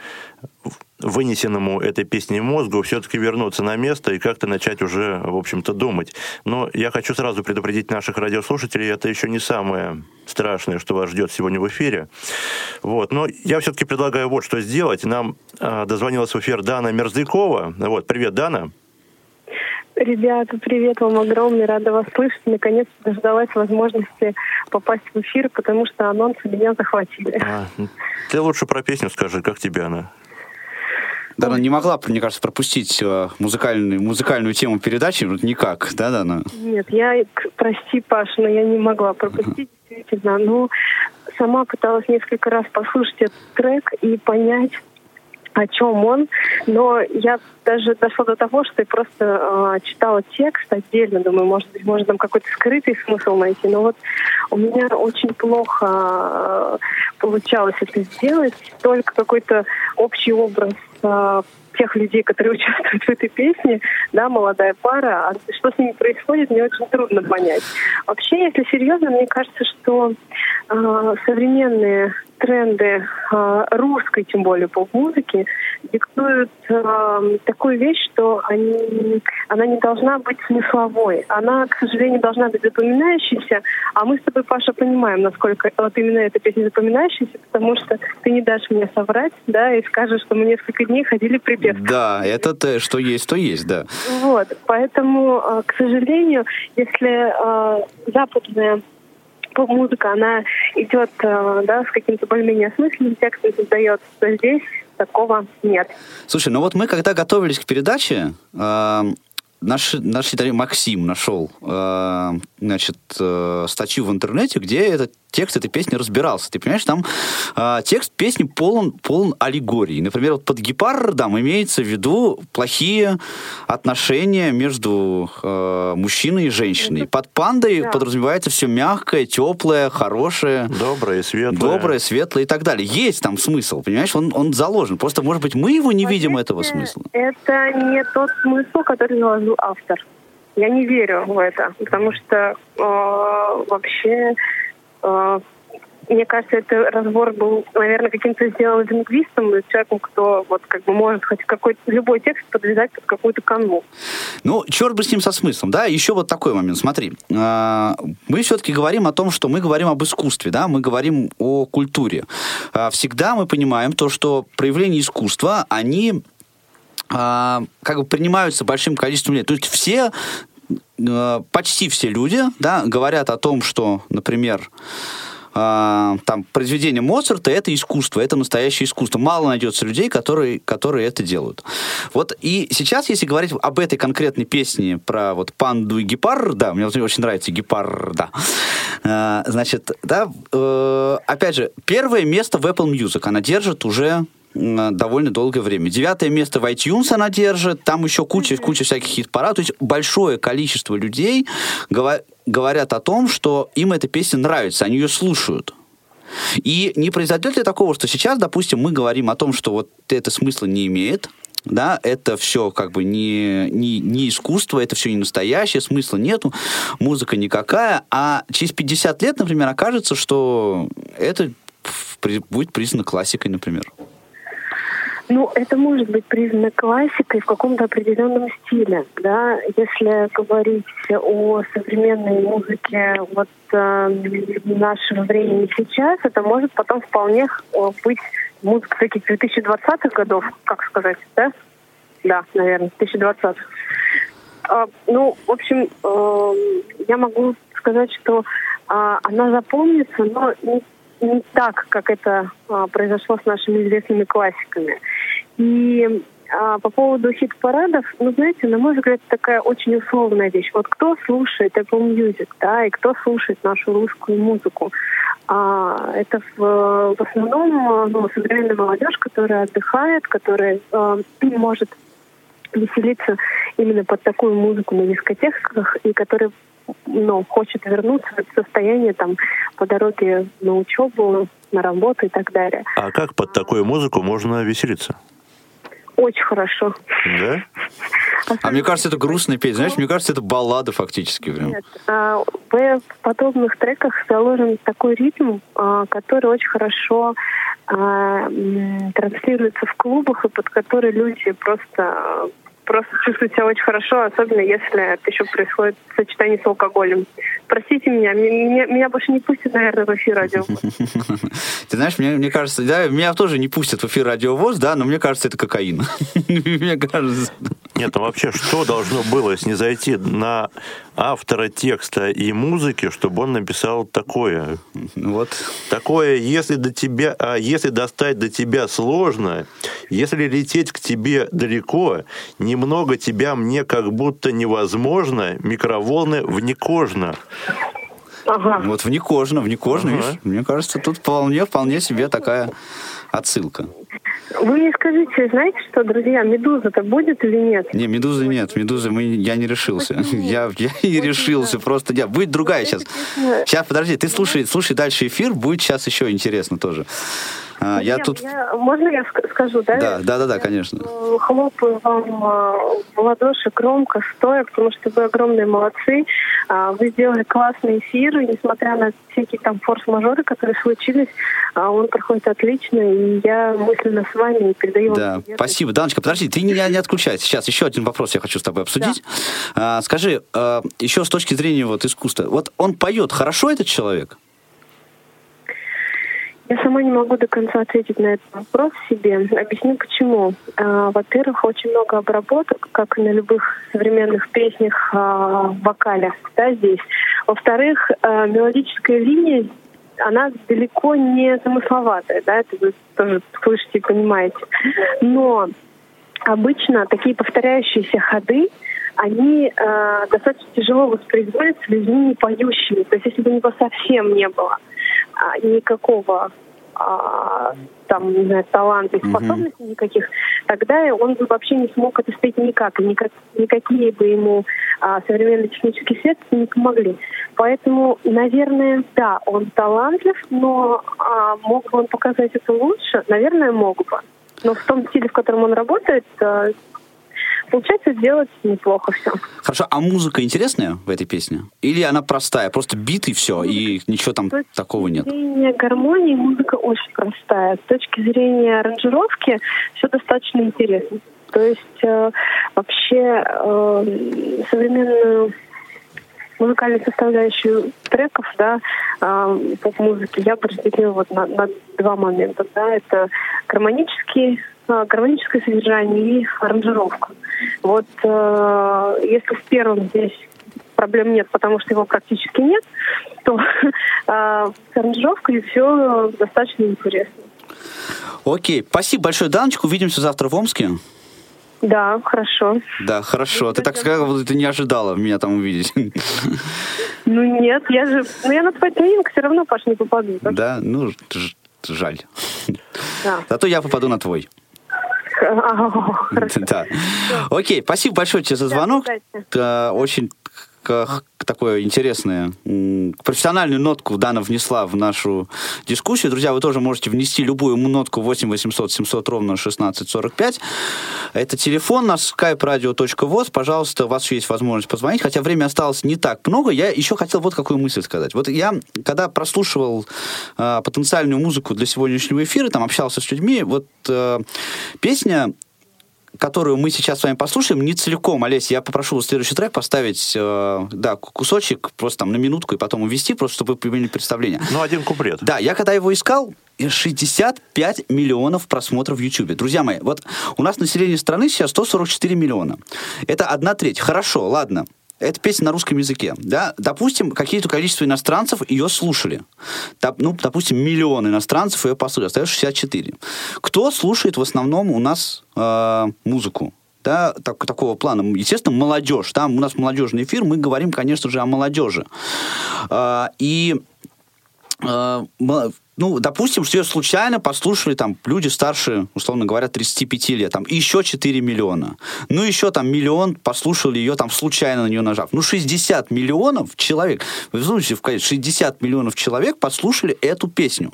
вынесенному этой песней мозгу все-таки вернуться на место и как-то начать уже, в общем-то, думать. Но я хочу сразу предупредить наших радиослушателей, это еще не самое страшное, что вас ждет сегодня в эфире. Вот. Но я все-таки предлагаю вот что сделать. Нам э, дозвонилась в эфир Дана Мерзлякова. Вот. Привет, Дана. Ребята, привет вам огромный, рада вас слышать. Наконец-то дождалась возможности попасть в эфир, потому что анонсы меня захватили. А, ты лучше про песню скажи, как тебе она? Дана не могла, мне кажется, пропустить музыкальную, музыкальную тему передачи никак, да, Дана? Нет, я, прости, Паш, но я не могла пропустить, действительно. Но сама пыталась несколько раз послушать этот трек и понять, о чем он. Но я даже дошла до того, что я просто э, читала текст отдельно. Думаю, может быть, можно там какой-то скрытый смысл найти. Но вот у меня очень плохо э, получалось это сделать. Только какой-то общий образ э, тех людей, которые участвуют в этой песне, да, молодая пара. А что с ними происходит, мне очень трудно понять. Вообще, если серьезно, мне кажется, что современные тренды русской, тем более поп-музыки, диктуют такую вещь, что они, она не должна быть смысловой. Она, к сожалению, должна быть запоминающейся. А мы с тобой, Паша, понимаем, насколько вот именно эта песня запоминающаяся, потому что ты не дашь мне соврать, да, и скажешь, что мы несколько дней ходили припев. Да, это то, что есть, то есть, да. Вот, поэтому, к сожалению, если западная музыка, она идет, да, с каким-то более-менее осмысленным текстом, создается, то здесь такого нет. Слушай, ну вот мы, когда готовились к передаче, э, наш, наш читатель Максим нашел э, значит, э, статью в интернете, где этот текст этой песни разбирался. Ты понимаешь, там э, текст песни полон, полон аллегорий. Например, вот под гепардом имеется в виду плохие отношения между э, мужчиной и женщиной. Под пандой, да, подразумевается все мягкое, теплое, хорошее. Доброе, светлое. Доброе, светлое и так далее. Есть там смысл, понимаешь, он, он заложен. Просто, может быть, мы его не вот видим, этого смысла. Это не тот смысл, который заложил автор. Я не верю в это, потому что э, вообще... Мне кажется, этот разбор был, наверное, каким-то сделан лингвистом, человеком, кто вот как бы может хоть какой-то любой текст подвязать под какую-то канву. Ну, черт бы с ним со смыслом, да? Еще вот такой момент, смотри. Мы все-таки говорим о том, что мы говорим об искусстве, да? Мы говорим о культуре. Всегда мы понимаем то, что проявления искусства, они как бы принимаются большим количеством лет. То есть все... Почти все люди, да, говорят о том, что, например, э, там, произведение Моцарта — это искусство, это настоящее искусство. Мало найдется людей, которые, которые это делают. Вот и сейчас, если говорить об этой конкретной песне про вот панду и гепарда, мне очень нравится гепарда, э, значит, да, э, опять же, первое место в Apple Music она держит уже довольно долгое время. Девятое место в iTunes она держит, там еще куча, куча всяких хит-парад. То есть большое количество людей гова- говорят о том, что им эта песня нравится, они ее слушают. И не произойдет ли такого, что сейчас, допустим, мы говорим о том, что вот это смысла не имеет, да, это все как бы не, не, не искусство, это все не настоящее, смысла нету, музыка никакая, а через пятьдесят лет, например, окажется, что это при- будет признано классикой, например. Ну, это может быть признано классикой в каком-то определенном стиле, да. Если говорить о современной музыке вот э, нашего времени сейчас, это может потом вполне быть музыка таких две тысячи двадцатых годов, как сказать, да? Да, наверное, двадцатых. Э, ну, в общем, э, я могу сказать, что э, она запомнится, но не не так, как это а, произошло с нашими известными классиками. И а, по поводу хит-парадов, ну, знаете, на мой взгляд, такая очень условная вещь. Вот кто слушает Apple Music, да, и кто слушает нашу русскую музыку? А, это в, в основном ну, современная молодежь, которая отдыхает, которая а, может веселиться именно под такую музыку на дискотеках, и которая ну, хочет вернуться в это состояние там, по дороге на учебу, на работу и так далее. А как под такую музыку можно веселиться? Очень хорошо. Да? А мне кажется, это грустная песня. Знаешь, мне кажется, это баллада фактически. Прям. Нет. В подобных треках заложен такой ритм, который очень хорошо транслируется в клубах, и под который люди просто... просто чувствую себя очень хорошо, особенно если это еще происходит в сочетании с алкоголем. Простите меня, меня, меня больше не пустят, наверное, в эфир Радио ВОЗ. Ты знаешь, мне, мне кажется, да, меня тоже не пустят в эфир Радио ВОЗ, да, но мне кажется, это кокаин. Мне кажется... Нет, ну вообще, что должно было снизойти на автора текста и музыки, чтобы он написал такое? Вот. Такое, если до тебя, а если достать до тебя сложно, если лететь к тебе далеко, немного тебя мне как будто невозможно, микроволны внекожно. Ага. Вот внекожно, внекожно, ага. Видишь, мне кажется, тут вполне, вполне себе такая отсылка. Вы мне скажите, знаете что, друзья, «Медуза»-то будет или нет? Не, «Медузы» нет, «Медузы» мы, я не решился. Я, я не решился, просто я. Будет другая сейчас. Сейчас, подожди, ты слушай, слушай дальше эфир, будет сейчас еще интересно тоже. А, я я тут... я, можно я скажу, да? Да, да, да, да, конечно. Хлопаю вам в ладоши громко, стоя, потому что вы огромные молодцы. Вы сделали классный эфир, и несмотря на всякие там форс-мажоры, которые случились, он проходит отлично, и я мысленно с вами передаю вам... Да, спасибо. Даночка, подожди, ты не, не отключайся. Сейчас еще один вопрос я хочу с тобой обсудить. Да. А, скажи, а, еще с точки зрения вот искусства, вот он поет хорошо, этот человек? Я сама не могу до конца ответить на этот вопрос себе. Объясню, почему. Во-первых, очень много обработок, как и на любых современных песнях, вокаля, да, здесь. Во-вторых, мелодическая линия, она далеко не замысловатая, да, это вы тоже слышите и понимаете. Но обычно такие повторяющиеся ходы, они э, достаточно тяжело воспроизводятся людьми не поющими. То есть если бы него совсем не было а, никакого а, там, не знаю, таланта и способностей mm-hmm. никаких, тогда он бы вообще не смог это спеть никак. И никак, никакие бы ему а, современные технические средства не помогли. Поэтому, наверное, да, он талантлив, но а, мог бы он показать это лучше? Наверное, мог бы. Но в том стиле, в котором он работает... А, получается, делать неплохо все. Хорошо, а музыка интересная в этой песне? Или она простая, просто бит и все, и ничего там такого нет? С точки зрения гармонии музыка очень простая. С точки зрения аранжировки все достаточно интересно. То есть э, вообще э, современную музыкальную составляющую треков, да, э, поп-музыки я бы разделила вот на, на два момента. Да, это гармонические гармоническое содержание и аранжировка. Вот э, если в первом здесь проблем нет, потому что его практически нет, то э, с аранжировкой все достаточно интересно. Окей, спасибо большое, Даночка. Увидимся завтра в Омске. Да, хорошо. Да, хорошо. И ты так сказала, будто ты не ожидала меня там увидеть. Ну нет, я же... Ну я на твой тренинг все равно, Паш, не попаду. Так? Да, ну жаль. Да. Зато я попаду на твой. Да. Окей, спасибо большое тебе за звонок. Да, очень такое интересное, профессиональную нотку Дана внесла в нашу дискуссию. Друзья, вы тоже можете внести любую нотку восемь восемьсот семьсот ровно шестнадцать сорок пять. Это телефон на skype radio точка voz. Пожалуйста, у вас еще есть возможность позвонить, хотя времени осталось не так много. Я еще хотел вот какую мысль сказать. Вот я, когда прослушивал э, потенциальную музыку для сегодняшнего эфира, там общался с людьми, вот э, песня... которую мы сейчас с вами послушаем, не целиком. Олесь, я попрошу следующий трек поставить, э, да, кусочек, просто там на минутку, и потом увести, просто чтобы вы поняли представление. Ну, один куплет. Да, я когда его искал, шестьдесят пять миллионов просмотров в Ютьюбе. Друзья мои, вот у нас население страны сейчас сто сорок четыре миллиона. Это одна треть. Хорошо, ладно. Это песня на русском языке, да? Допустим, какие-то количество иностранцев ее слушали. Ну, допустим, миллион иностранцев ее послушали. Остается шестьдесят четыре. Кто слушает в основном у нас э, музыку? Да, так, такого плана. Естественно, молодежь. Там у нас молодежный эфир, мы говорим, конечно же, о молодежи. Э, и... Э, Ну, допустим, что ее случайно послушали там люди старше, условно говоря, тридцать пять лет, там, еще четыре миллиона. Ну, еще там миллион послушали ее, там, случайно на нее нажав. Ну, шестьдесят миллионов человек, вы слушаете, шестьдесят миллионов человек послушали эту песню.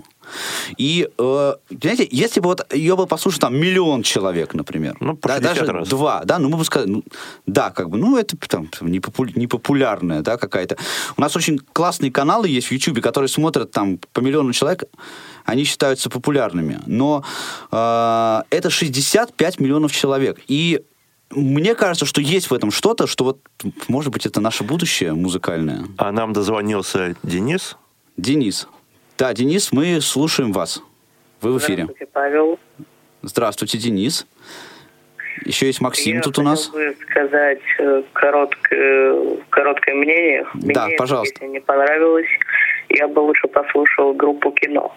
И, э, знаете, если бы вот ее бы послушал там миллион человек, например, ну, да, даже раз. два, да, ну, мы бы сказали, ну, да, как бы, ну, это там непопулярная, да, какая-то. У нас очень классные каналы есть в Ютубе, которые смотрят там по миллиону человек, они считаются популярными, но э, это шестьдесят пять миллионов человек, и мне кажется, что есть в этом что-то, что вот, может быть, это наше будущее музыкальное. А нам дозвонился Денис. Денис. Да, Денис, мы слушаем вас. Вы в эфире. Здравствуйте, Павел. Здравствуйте, Денис. Еще есть Максим я тут у нас. Я хотел бы сказать короткое, короткое мнение. Мне да, пожалуйста. Мне не понравилось. Я бы лучше послушал группу «Кино».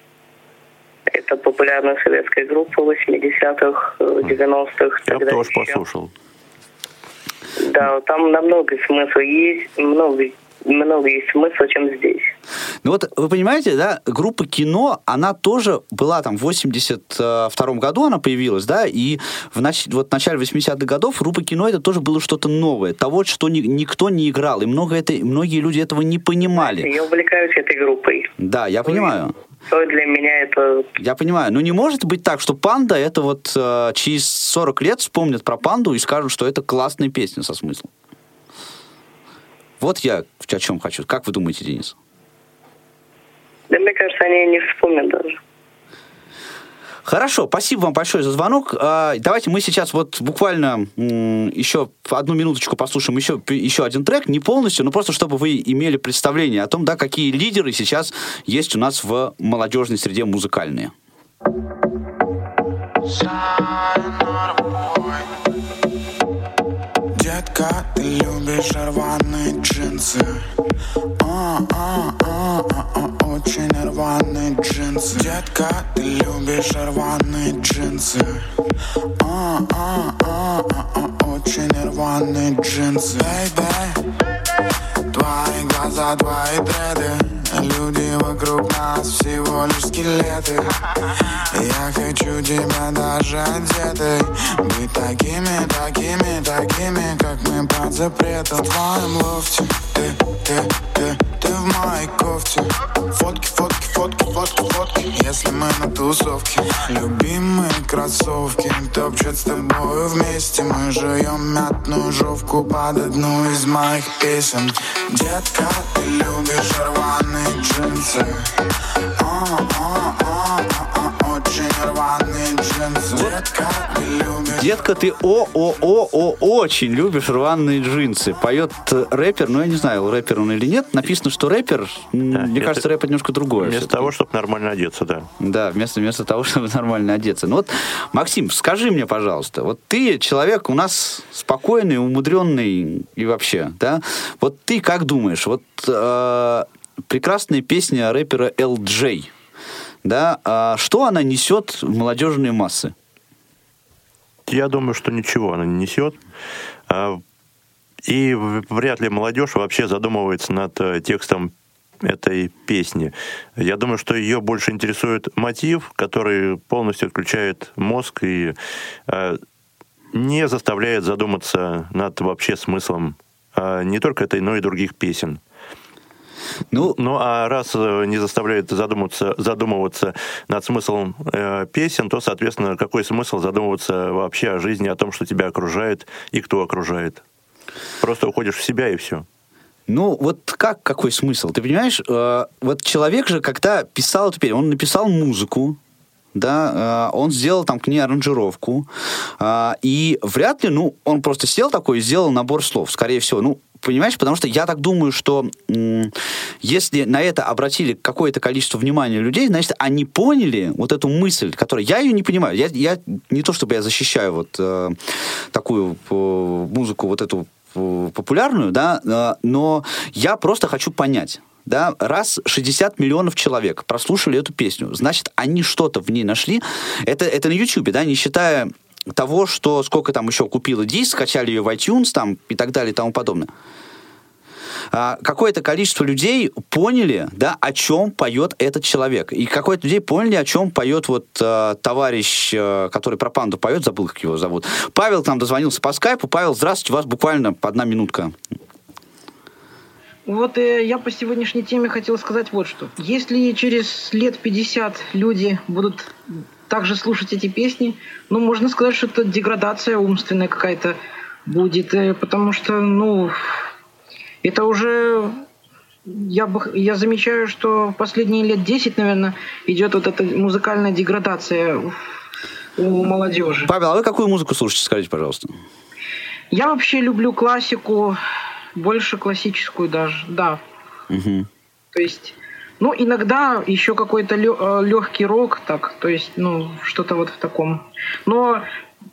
Это популярная советская группа восьмидесятых, девяностых. Я бы тоже еще послушал. Да, там намного смысла есть, много Много есть смысла, чем здесь. Ну вот, вы понимаете, да, группа «Кино», она тоже была там в восемьдесят втором году, она появилась, да, и в, нач... вот, в начале восьмидесятых годов группа «Кино» это тоже было что-то новое, того, что ни... никто не играл, и много это... многие люди этого не понимали. Я увлекаюсь этой группой. Да, я понимаю. то для меня это... Я понимаю. Ну, не может быть так, что «Панда» — это вот э, через сорок лет вспомнят про «Панду» и скажут, что это классная песня со смыслом. Вот я о чем хочу. Как вы думаете, Денис? Да, мне кажется, они не вспомнят даже. Хорошо, спасибо вам большое за звонок. Давайте мы сейчас вот буквально еще одну минуточку послушаем еще, еще один трек, не полностью, но просто чтобы вы имели представление о том, да, какие лидеры сейчас есть у нас в молодежной среде музыкальные. Детка, ты любишь рваные джинсы. А-а-а-а-а, очень рваные джинсы. Детка, ты любишь рваные джинсы. А-а-а-а-а, очень рваные джинсы. Бэйбэй, твои глаза, твои дреды. Люди вокруг нас всего лишь скелеты. Я хочу тебя даже одетой. Быть такими, такими, такими, как мы под запретом. В твоем лофте ты, ты, ты, ты в моей кофте. Фотки, фотки, фотки, фотки, фотки. Если мы на тусовке, любимые кроссовки топчут с тобою вместе. Мы жуем мятную жовку под одну из моих песен. Детка, ты любишь рваные джинсы. Очень рваные джинсы. Детка, ты любишь... Детка, ты о-о-о-о-очень любишь рваные джинсы. Поет рэпер, но я не знаю, рэпер он или нет. Написано, что рэпер. Да, мне кажется, рэпер немножко другое. Вместо того, чтобы нормально одеться, да. Да, вместо, вместо того, чтобы нормально одеться. Ну вот, Максим, скажи мне, пожалуйста, вот ты человек у нас спокойный, умудренный и вообще, да? Вот ты как думаешь, вот... Э- прекрасная песня рэпера эл джей. Да? А что она несет в молодежные массы? Я думаю, что ничего она не несет. И вряд ли молодежь вообще задумывается над текстом этой песни. Я думаю, что ее больше интересует мотив, который полностью отключает мозг и не заставляет задуматься над вообще смыслом не только этой, но и других песен. Ну, ну, а раз не заставляет задуматься, задумываться над смыслом э, песен, то, соответственно, какой смысл задумываться вообще о жизни, о том, что тебя окружает и кто окружает? Просто уходишь в себя и все. Ну, вот как, какой смысл? Ты понимаешь, э, вот человек же, когда писал эту песню, он написал музыку, да, он сделал там к ней аранжировку, и вряд ли, ну, он просто сел такой и сделал набор слов, скорее всего, ну, понимаешь, потому что я так думаю, что м- если на это обратили какое-то количество внимания людей, значит, они поняли вот эту мысль, которая... Я ее не понимаю. Я, я не то, чтобы я защищаю вот э, такую э, музыку, вот эту э, популярную, да, э, но я просто хочу понять. Да, раз шестьдесят миллионов человек прослушали эту песню, значит, они что-то в ней нашли. Это, это на Ютубе, да, не считая того, что сколько там еще купила диск, скачали ее в iTunes там, и так далее и тому подобное. А, какое-то количество людей поняли, да, о чем поет этот человек. И какое-то людей поняли, о чем поет вот э, товарищ, э, который про панду поет, забыл, как его зовут. Павел к нам дозвонился по скайпу. Павел, здравствуйте, у вас буквально одна минутка. Вот э, я по сегодняшней теме хотел сказать вот что. Если через лет пятьдесят люди будут также слушать эти песни, ну, можно сказать, что это деградация умственная какая-то будет, э, потому что, ну, это уже... Я, бы, я замечаю, что последние лет десять, наверное, идет вот эта музыкальная деградация у молодежи. Павел, а вы какую музыку слушаете, скажите, пожалуйста? Я вообще люблю классику... Больше классическую даже, да. Угу. То есть, ну, иногда еще какой-то лё- легкий рок, так, то есть, ну, что-то вот в таком. Но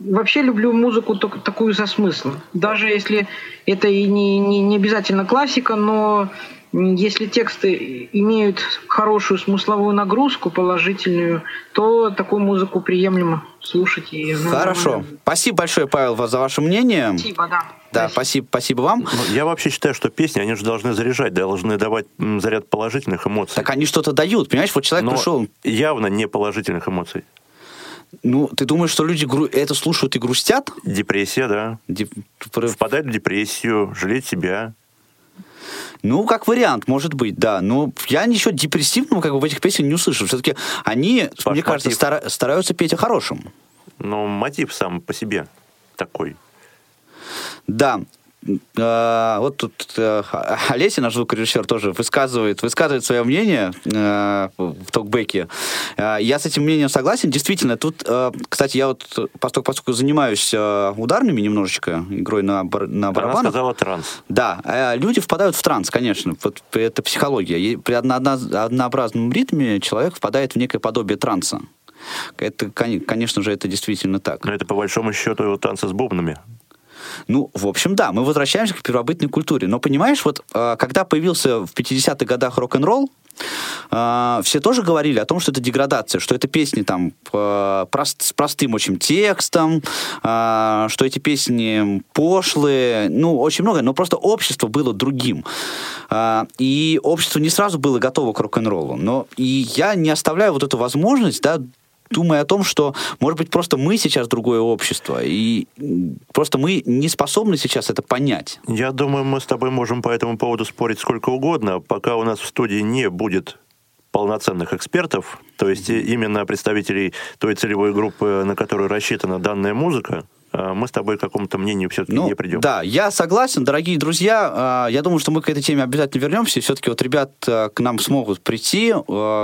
вообще люблю музыку только такую со смыслом. Даже если это и не, не, не обязательно классика, но если тексты имеют хорошую смысловую нагрузку, положительную, то такую музыку приемлемо слушать. И хорошо. Спасибо большое, Павел, за ваше мнение. Спасибо, да. Да, спасибо, спасибо вам. Я вообще считаю, что песни, они же должны заряжать, должны давать заряд положительных эмоций. Так они что-то дают, понимаешь? Вот человек но пришел... явно не положительных эмоций. Ну, ты думаешь, что люди гру... это слушают и грустят? Депрессия, да. Деп... Впадают в депрессию, жалеть себя. Ну, как вариант, может быть, да. Но я ничего депрессивного как бы в этих песнях не услышал. Все-таки они, Ваш мне мотив. кажется, стара- стараются петь о хорошем. Ну, мотив сам по себе такой. Да. Вот тут Олеся, наш звукорежиссер, тоже высказывает, высказывает свое мнение в токбеке. Я с этим мнением согласен. Действительно, тут, кстати, я вот поскольку, поскольку занимаюсь ударными немножечко, игрой на, бар, на барабанах. Она сказала транс. Да, люди впадают в транс, конечно. Вот это психология. При однообразном ритме человек впадает в некое подобие транса. Это, конечно же, это действительно так. Но это по большому счету его танцы с бубнами. Ну, в общем, да, мы возвращаемся к первобытной культуре. Но, понимаешь, вот когда появился в пятидесятых годах рок-н-ролл, все тоже говорили о том, что это деградация, что это песни там прост, с простым очень текстом, что эти песни пошлые, ну, очень много, но просто общество было другим. И общество не сразу было готово к рок-н-роллу. Но и я не оставляю вот эту возможность, да, думая о том, что, может быть, просто мы сейчас другое общество, и просто мы не способны сейчас это понять. Я думаю, мы с тобой можем по этому поводу спорить сколько угодно, пока у нас в студии не будет полноценных экспертов, то есть именно представителей той целевой группы, на которую рассчитана данная музыка, мы с тобой к какому-то мнению все-таки ну, не придем. Да, я согласен, дорогие друзья. Я думаю, что мы к этой теме обязательно вернемся. И все-таки вот ребят к нам смогут прийти,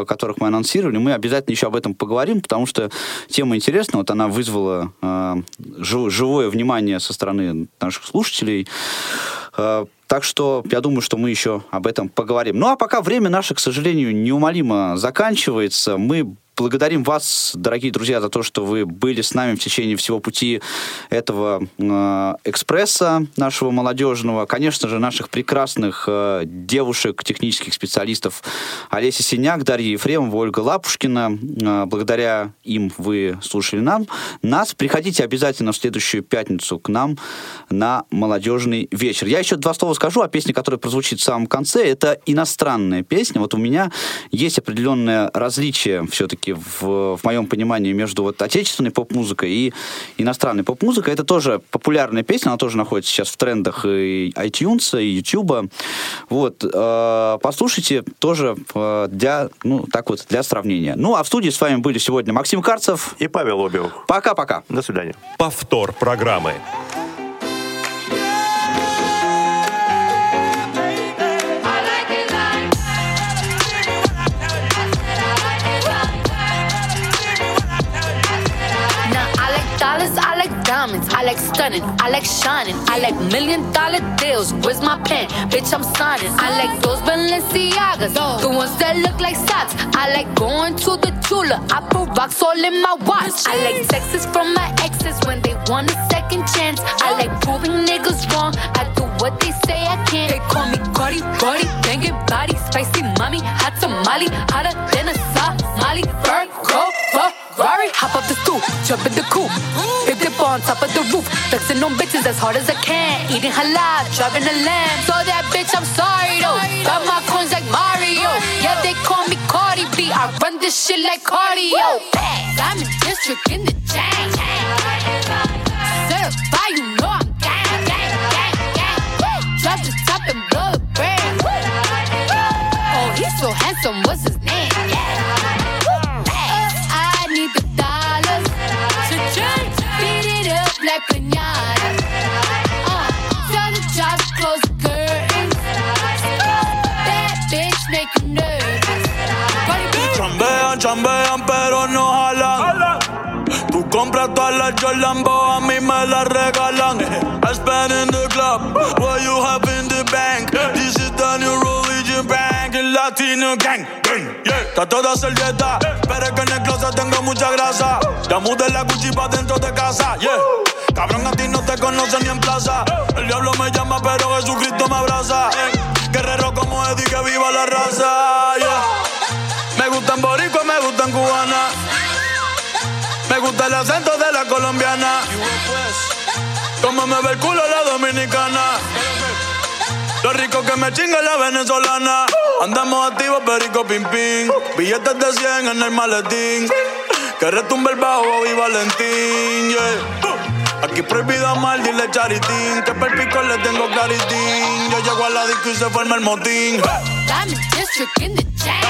которых мы анонсировали. Мы обязательно еще об этом поговорим, потому что тема интересна. Вот она вызвала живое внимание со стороны наших слушателей. Так что я думаю, что мы еще об этом поговорим. Ну а пока время наше, к сожалению, неумолимо заканчивается. Мы благодарим вас, дорогие друзья, за то, что вы были с нами в течение всего пути этого э, экспресса нашего молодежного. Конечно же, наших прекрасных э, девушек, технических специалистов Олеся Синяк, Дарья Ефремова, Ольга Лапушкина. Э, благодаря им вы слушали нам. нас. Приходите обязательно в следующую пятницу к нам на молодежный вечер. Я еще два слова скажу о песне, которая прозвучит в самом конце. Это иностранная песня. Вот у меня есть определенное различие все-таки В, в моем понимании между вот отечественной поп-музыкой и иностранной поп-музыкой. Это тоже популярная песня, она тоже находится сейчас в трендах и iTunes, и YouTube. Вот, э, послушайте тоже э, для, ну, так вот, для сравнения. Ну, а в студии с вами были сегодня Максим Карцев и Павел Обел. Пока-пока. До свидания. Повтор программы. I like stunning, I like shining, I like million dollar deals. Where's my pen? Bitch, I'm signing. I like those Balenciagas, the ones that look like socks. I like going to the Tula, I put rocks all in my watch. I like texts from my exes when they want a second chance. I like proving niggas wrong, I do what they say I can't. They call me Cardi, Cardi, banging body, spicy mommy, hot tamale, hotter than a Somali. Bird, go, fuck. Rory, hop up the stoop, jump in the coupe, hip dip on top of the roof, flexing on bitches as hard as I can, eating halal, driving a lamb. So that bitch, I'm sorry though, got my coins like Mario. Yeah, they call me Cardi B, I run this shit like cardio. Diamond district in the chain. Set up by, you know I'm gang, gang, gang, gang. Drop the top and blow the brand. Oh, he's so handsome, what's his name? Like pinata, uh, tell the job to close the curtains. That bitch make you nervous. Chambean, chambean, pero no jalan. Tú compras todas las Jolambo, a mí me las regalan. I spend in the club, what you have in the bank. This is the new religion bank, el latino gang. Está toda servieta, pero es que en el closet tengo mucha grasa. Ya mudé la Gucci pa' dentro de casa, yeah. Cabrón, a ti no te conocen ni en plaza. El diablo me llama, pero Jesucristo me abraza. Ey, guerrero como Eddie, que viva la raza, yeah. Me gustan boricua, me gustan cubana. Me gusta el acento de la colombiana. Como me ve el culo la dominicana. Lo rico que me chinga la venezolana. Andamos activos, perico, pim, pim. Billetes de cien en el maletín. Que retumbe el bajo y Valentín, yeah. Aquí prohibido amar, dile charitín, que per pico le tengo claritín. Yo llego a la disco y se forma el motín. Diamond District in the chain.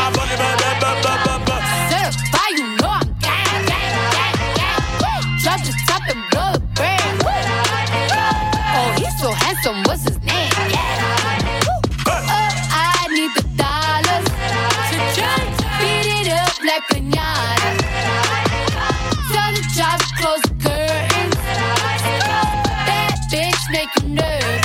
Certified, you know I'm gang, gang, gang, gang. Drop the top and blow the brand. Oh, he's so handsome, what's his name? Oh, I need the dollars to change. Beat it up like piñata. Tell the job to close the curtains. That bitch make you nervous.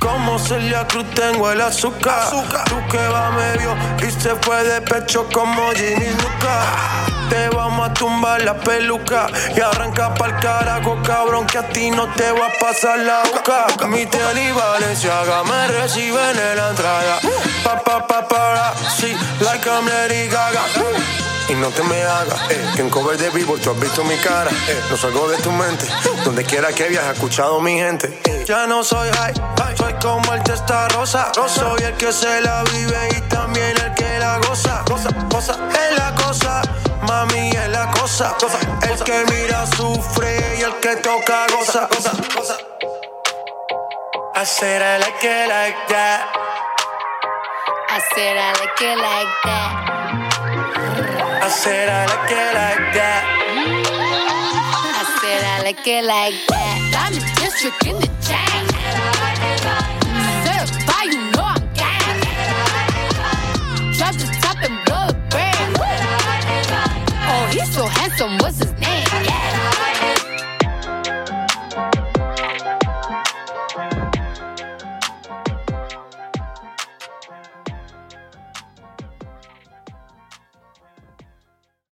Como Celia Cruz tengo el azúcar. azúcar Tu que va medio y se fue de pecho como Ginny Luca. Te vamos a tumbar la peluca y arranca pa'l carajo, cabrón, que a ti no te va a pasar la boca. Mi tele y Valenciaga me reciben en la entrada. Pa, pa, pa, para, sí, like I'm Lady Gaga. Y no te me hagas, eh, que en cover de Billboard tú has visto mi cara, eh, no salgo de tu mente. Donde quiera que viajes, escuchado mi gente. Eh. Ya no soy high, high, soy como el testa rosa. rosa. Soy el que se la vive y también el que la goza. Goza, goza, es la cosa, mami, es la cosa. Goza, el goza. Que mira sufre y el que toca goza. Goza, goza. I said I like it like that. I said I like it like that. I said I like it like that. I said I like it like that. I'm a district in the chain.